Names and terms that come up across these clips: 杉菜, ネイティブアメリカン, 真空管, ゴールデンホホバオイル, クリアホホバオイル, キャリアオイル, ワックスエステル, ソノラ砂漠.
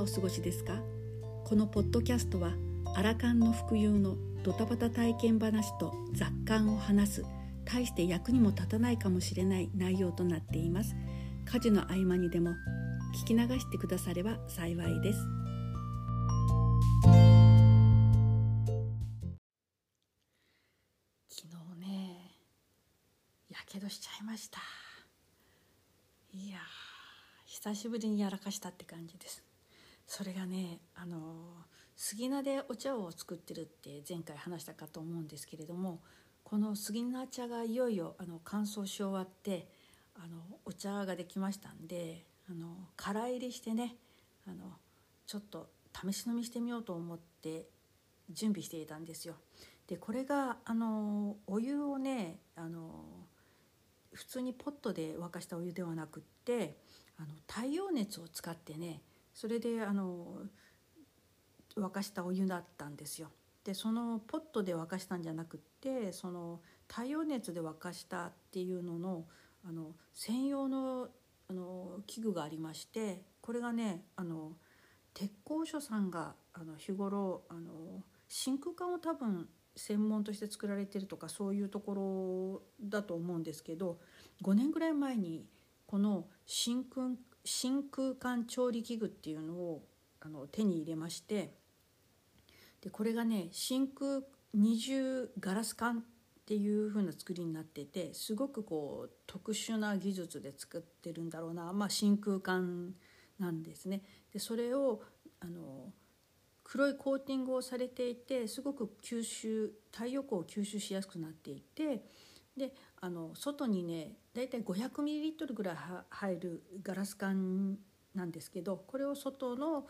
がお過ごしですか？このポッドキャストはアラカンの福有のドタバタ体験話と雑感を話す、大して役にも立たないかもしれない内容となっています。家事の合間にでも聞き流してくだされば幸いです。昨日ね、やけどしちゃいました。いや、久しぶりにやらかしたって感じです。それがね、杉菜でお茶を作ってるって前回話したかと思うんですけれども、この杉菜茶がいよいよ乾燥し終わって、お茶ができましたんで、空入りしてね、ちょっと試し飲みしてみようと思って準備していたんですよ。でこれがお湯をね、普通にポットで沸かしたお湯ではなくって、太陽熱を使ってね、それで沸かしたお湯だったんですよ。でそのポットで沸かしたんじゃなくって、その太陽熱で沸かしたっていうのの専用の器具がありまして、これがね、鉄工所さんが日頃真空管を多分専門として作られてるとか、そういうところだと思うんですけど、5年ぐらい前にこの真空管調理器具っていうのを手に入れまして、でこれがね、真空二重ガラス管っていう風な作りになっていて、すごくこう特殊な技術で作ってるんだろうな、真空管なんですね。でそれを黒いコーティングをされていて、すごく吸収、太陽光を吸収しやすくなっていて、で外にね、だいたい500ミリリットルぐらい入るガラス管なんですけど、これを外の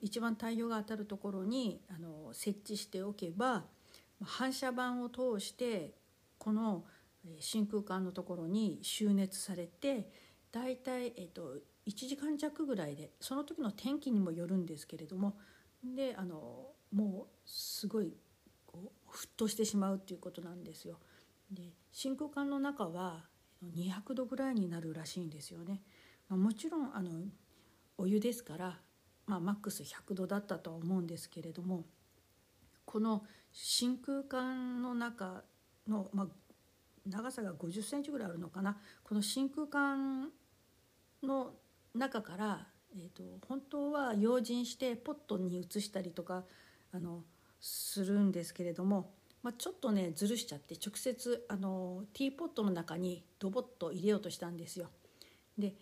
一番太陽が当たるところに設置しておけば、反射板を通してこの真空管のところに集熱されて、だいたい1時間弱ぐらいで、その時の天気にもよるんですけれども、でもうすごいこう沸騰してしまうっていうことなんですよ。で真空管の中は200度ぐらいになるらしいんですよね。もちろんお湯ですから、マックス100度だったとは思うんですけれども、この真空管の中の、長さが50センチぐらいあるのかな、この真空管の中から、本当は用心してポットに移したりとかするんですけれども、ちょっとねずるしちゃって、直接ティーポットの中にドボッと入れようとしたんですよ。で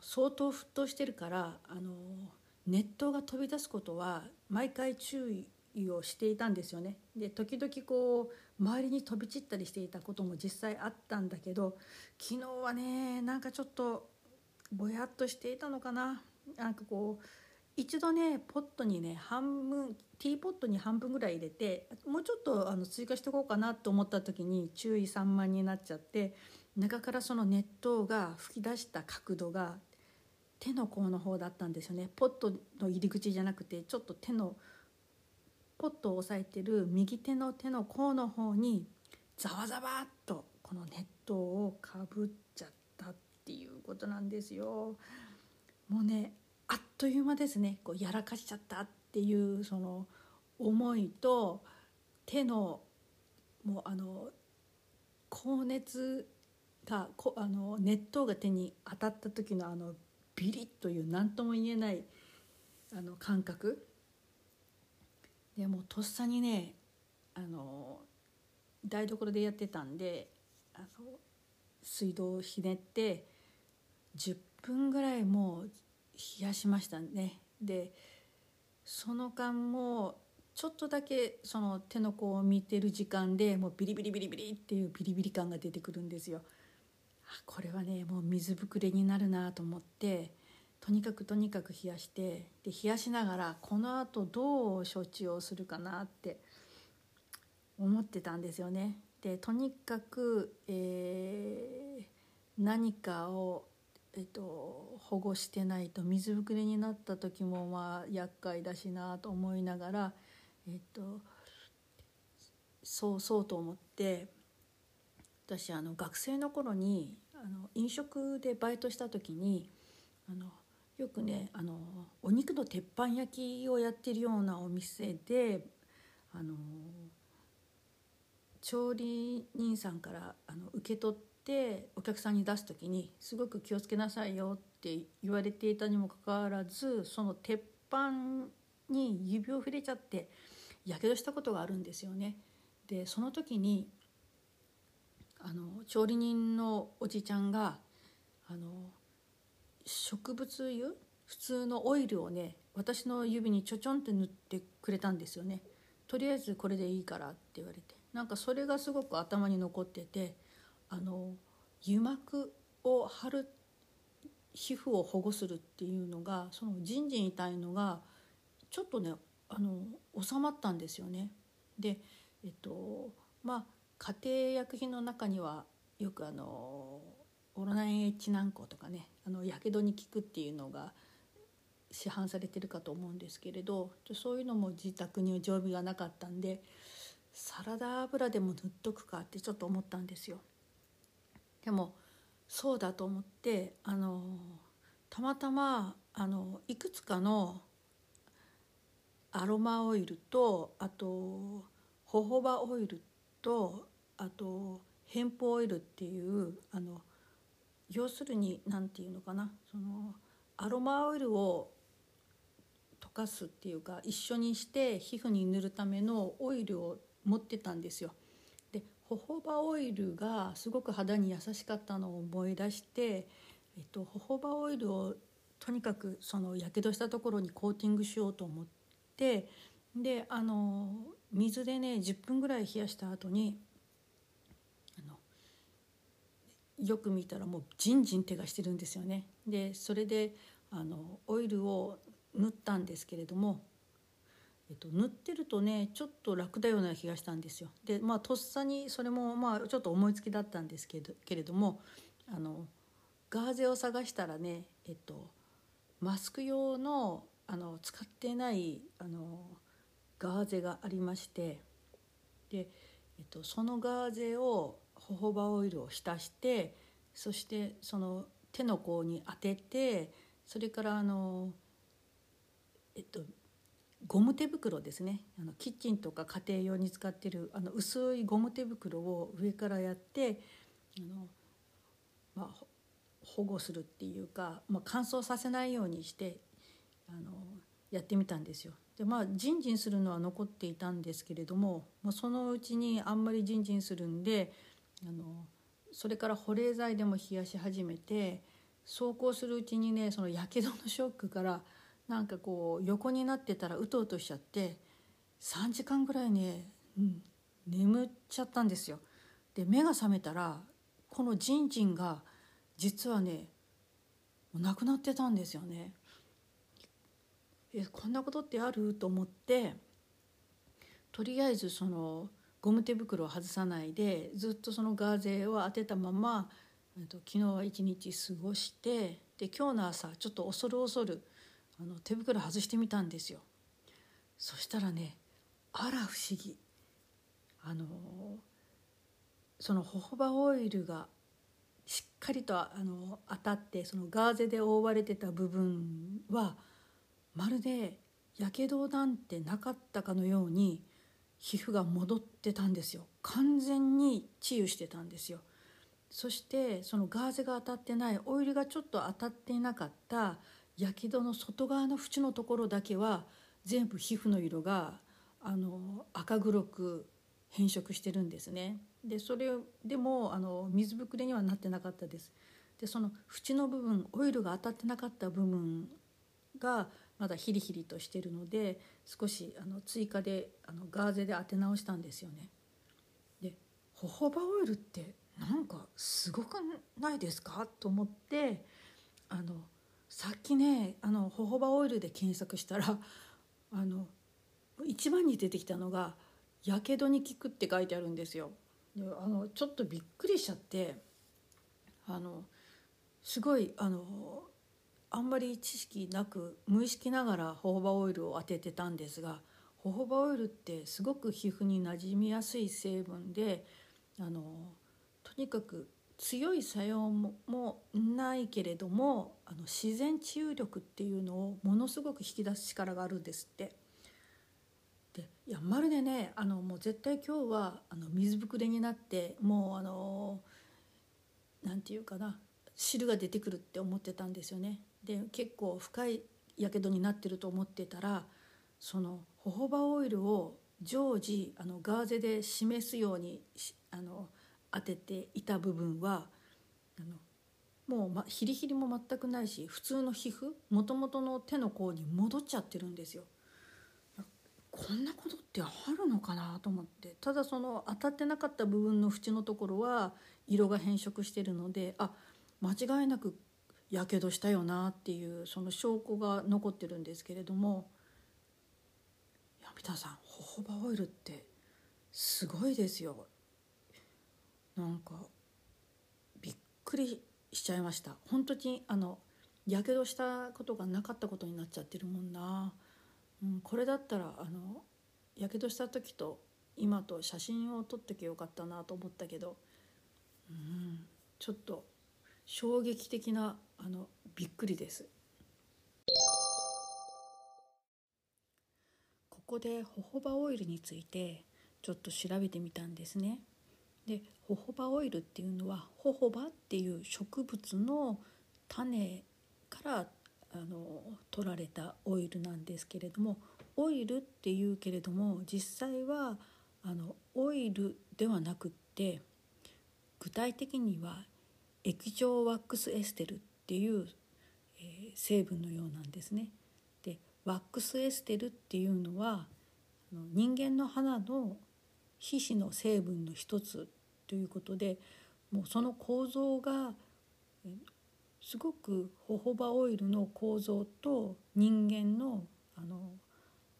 相当沸騰してるから熱湯が飛び出すことは毎回注意をしていたんですよね。で時々こう周りに飛び散ったりしていたことも実際あったんだけど、昨日はね、なんかちょっとぼやっとしていたのかな、なんかこう一度ね、ポットにね、ティーポットに半分ぐらい入れて、もうちょっと追加しておこうかなと思った時に注意散漫になっちゃって、中からその熱湯が吹き出した角度が手の甲の方だったんですよね。ポットの入り口じゃなくて、ちょっと手のポットを押さえてる右手の手の甲の方にざわざわっとこの熱湯をかぶっちゃったっていうことなんですよ。もうね、あっという間ですね。こうやらかしちゃったっていうその思いと、手のもう高熱が熱湯が手に当たった時のビリッという何とも言えない感覚で、もうとっさにね、台所でやってたんで水道をひねって10分ぐらいもう冷やしましたね。でその間もちょっとだけその手の甲を見てる時間で、もうビリビリビリビリっていうビリビリ感が出てくるんですよ。これはね、もう水ぶくれになるなと思って、とにかく冷やして、で冷やしながらこのあとどう処置をするかなって思ってたんですよね。でとにかく、何かを保護してないと水ぶくれになった時も厄介だしなと思いながら、そうと思って、私学生の頃に飲食でバイトした時によくね、お肉の鉄板焼きをやってるようなお店で調理人さんから受け取ってお客さんに出す時にすごく気をつけなさいよって言われていたにもかかわらず、その鉄板に指を触れちゃってやけどしたことがあるんですよね。でその時に調理人のおじちゃんが植物油、普通のオイルをね、私の指にちょちょんって塗ってくれたんですよね。とりあえずこれでいいからって言われて、なんかそれがすごく頭に残ってて、油膜を張る、皮膚を保護するっていうのが、そのじんじん痛いのがちょっとね収まったんですよね。でまあ家庭薬品の中にはよくオロナエンエッチ軟膏とかね、やけどに効くっていうのが市販されてるかと思うんですけれど、そういうのも自宅に常備がなかったんで、サラダ油でも塗っとくかってちょっと思ったんですよ。でもそうだと思ってたまたまいくつかのアロマオイルと、あとホホバオイルと、あとヘンプオイルっていう要するに何ていうのかな、そのアロマオイルを溶かすっていうか一緒にして皮膚に塗るためのオイルを持ってたんですよ。でホホバオイルがすごく肌に優しかったのを思い出して、ホホバオイルをとにかくやけどしたところにコーティングしようと思って、で水でね10分ぐらい冷やした後によく見たらもうジンジン手がしてるんですよね。でそれでオイルを塗ったんですけれども、塗ってるとねちょっと楽だような気がしたんですよ。でまあとっさにそれもまあちょっと思いつきだったんですけれどもガーゼを探したらね、マスク用の使ってないガーゼがありまして、でそのガーゼをホホバオイルを浸して、そしてその手の甲に当てて、それからゴム手袋ですね、キッチンとか家庭用に使ってる薄いゴム手袋を上からやってまあ、保護するっていうか、まあ、乾燥させないようにしてやってみたんですよ。でまあジンジンするのは残っていたんですけれども、まあ、そのうちにあんまりジンジンするんでそれから保冷剤でも冷やし始めて、そうこうするうちにね、そのやけどのショックからなんかこう横になってたらうとうとしちゃって3時間ぐらいね、眠っちゃったんですよ。で目が覚めたらこのジンジンが実はねなくなってたんですよね。こんなことってあると思って、とりあえずそのゴム手袋を外さないでずっとそのガーゼを当てたまま昨日は一日過ごして、で今日の朝ちょっと恐る恐る手袋外してみたんですよ。そしたらね、あら不思議、そのホホバオイルがしっかりと当たって、そのガーゼで覆われてた部分はまるでやけどなんてなかったかのように皮膚が戻ってたんですよ。完全に治癒してたんですよ。そしてそのガーゼが当たってない、オイルがちょっと当たっていなかったやけどの外側の縁のところだけは全部皮膚の色が赤黒く変色してるんですね。でそれでも水ぶくれにはなってなかったです。でその縁の部分、オイルが当たってなかった部分がまだヒリヒリとしてるので、少し追加でガーゼで当て直したんですよね。でホホバオイルってなんかすごくないですかと思って、さっきねホホバオイルで検索したら一番に出てきたのがやけどに効くって書いてあるんですよ。でちょっとびっくりしちゃって、すごいあんまり知識なく無意識ながらホホバオイルを当ててたんですが、ホホバオイルってすごく皮膚になじみやすい成分でとにかく強い作用 もないけれども、自然治癒力っていうのをものすごく引き出す力があるんですって。でいやまるでね、もう絶対今日は水ぶくれになって、もうなんていうかな、汁が出てくるって思ってたんですよね。で結構深いやけどになってると思ってたら、そのホホバオイルを常時ガーゼで示すように当てていた部分はもう、ヒリヒリも全くないし、普通の皮膚、もともとの手の甲に戻っちゃってるんですよ。こんなことってあるのかなと思って。ただその当たってなかった部分の縁のところは色が変色してるので、あ、間違いなくやけどしたよなっていうその証拠が残ってるんですけれども、三田さん、ホホバオイルってすごいですよ。なんかびっくりしちゃいました。本当にやけどしたことがなかったことになっちゃってるもんな、これだったらやけどした時と今と写真を撮ってきゃよかったなと思ったけど、ちょっと衝撃的なびっくりです。ここでホホバオイルについてちょっと調べてみたんですね。でホホバオイルっていうのは、ホホバっていう植物の種から取られたオイルなんですけれども、オイルっていうけれども実際はオイルではなくって、具体的には液状ワックスエステルっていう、成分のようなんですね。でワックスエステルっていうのは人間の肌の皮脂の成分の一つということで、もうその構造がすごくホホバオイルの構造と人間の、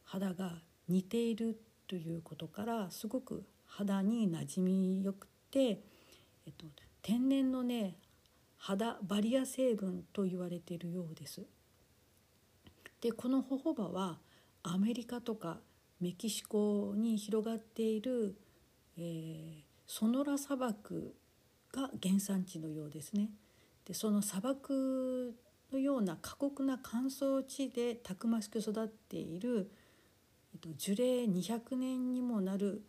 肌が似ているということから、すごく肌に馴染みよくて、天然のね肌バリア成分と言われているようです。でこのホホバはアメリカとかメキシコに広がっている、ソノラ砂漠が原産地のようですね。でその砂漠のような過酷な乾燥地でたくましく育っている、樹齢200年にもなる、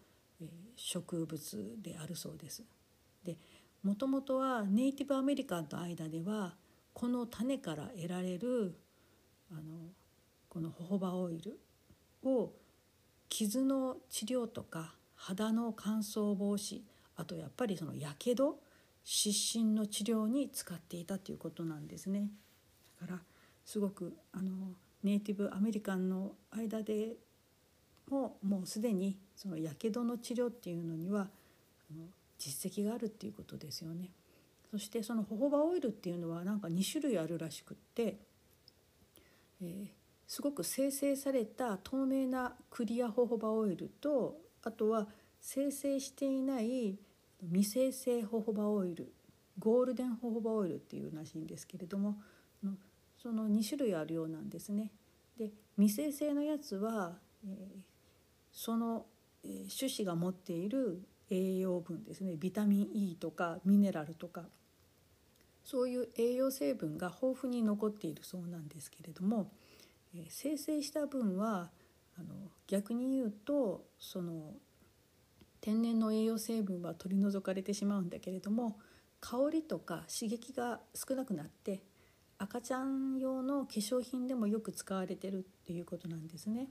植物であるそうです。で、もともとはネイティブアメリカンとの間ではこの種から得られるこのホホバオイルを傷の治療とか肌の乾燥防止、あとやっぱりそのやけど、湿疹の治療に使っていたということなんですね。だからすごくネイティブアメリカンの間でももうすでにそのやけどの治療っていうのには実績があるっていうことですよね。そしてそのホホバオイルっていうのはなんか2種類あるらしくって、すごく精製された透明なクリアホホバオイルと、あとは精製していない未精製ホホバオイル、ゴールデンホホバオイルっていうらしいんですけれども、その2種類あるようなんですね。で未精製のやつは、その種子が持っている栄養分ですね、ビタミン E とかミネラルとかそういう栄養成分が豊富に残っているそうなんですけれども、精製した分は逆に言うとその天然の栄養成分は取り除かれてしまうんだけれども、香りとか刺激が少なくなって、赤ちゃん用の化粧品でもよく使われてるっていうことなんですね。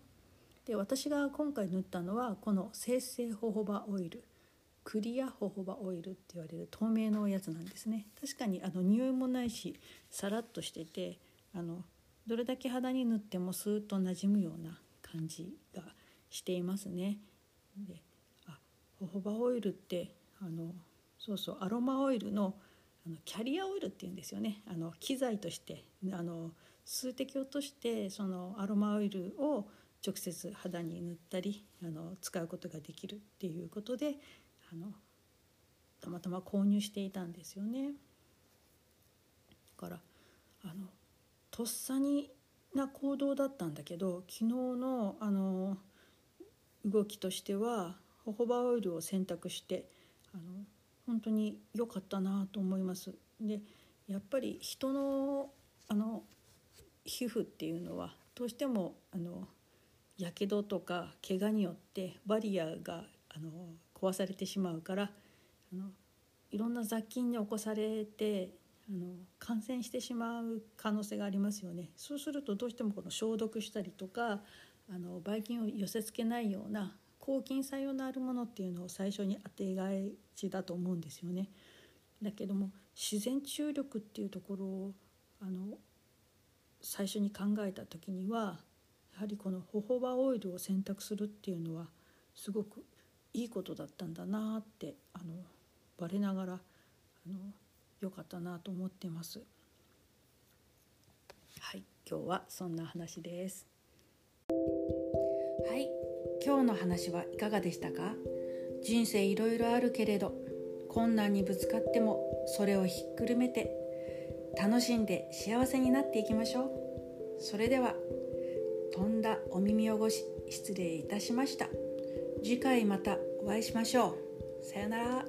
で私が今回塗ったのはこの精製ホホバオイル、クリアホホバオイルって言われる透明のやつなんですね。確かに匂いもないし、さらっとしてて、どれだけ肌に塗ってもスーッとなじむような感じがしていますね。でホホバオイルってそうそう、アロマオイルのキャリアオイルっていうんですよね。機材として数滴落として、そのアロマオイルを直接肌に塗ったり使うことができるっていうことでたまたま購入していたんですよね。だからとっさにな行動だったんだけど、昨日の動きとしてはホホバオイルを選択して本当に良かったなと思います。で、やっぱり人の皮膚っていうのはどうしてもやけどとか怪我によってバリアが壊されてしまうからいろんな雑菌に起こされて感染してしまう可能性がありますよね。そうするとどうしてもこの消毒したりとかばい菌を寄せつけないような抗菌作用のあるものっていうのを最初に当てがちだと思うんですよね。だけども自然治癒力っていうところを最初に考えた時にはやはりこのホホバオイルを選択するっていうのはすごくいいことだったんだなって我ながら良かったなと思ってます。はい、今日はそんな話です。はい、今日の話はいかがでしたか？人生いろいろあるけれど困難にぶつかってもそれをひっくるめて楽しんで幸せになっていきましょう。それではとんだお耳汚し失礼いたしました。次回またお会いしましょう。さよなら。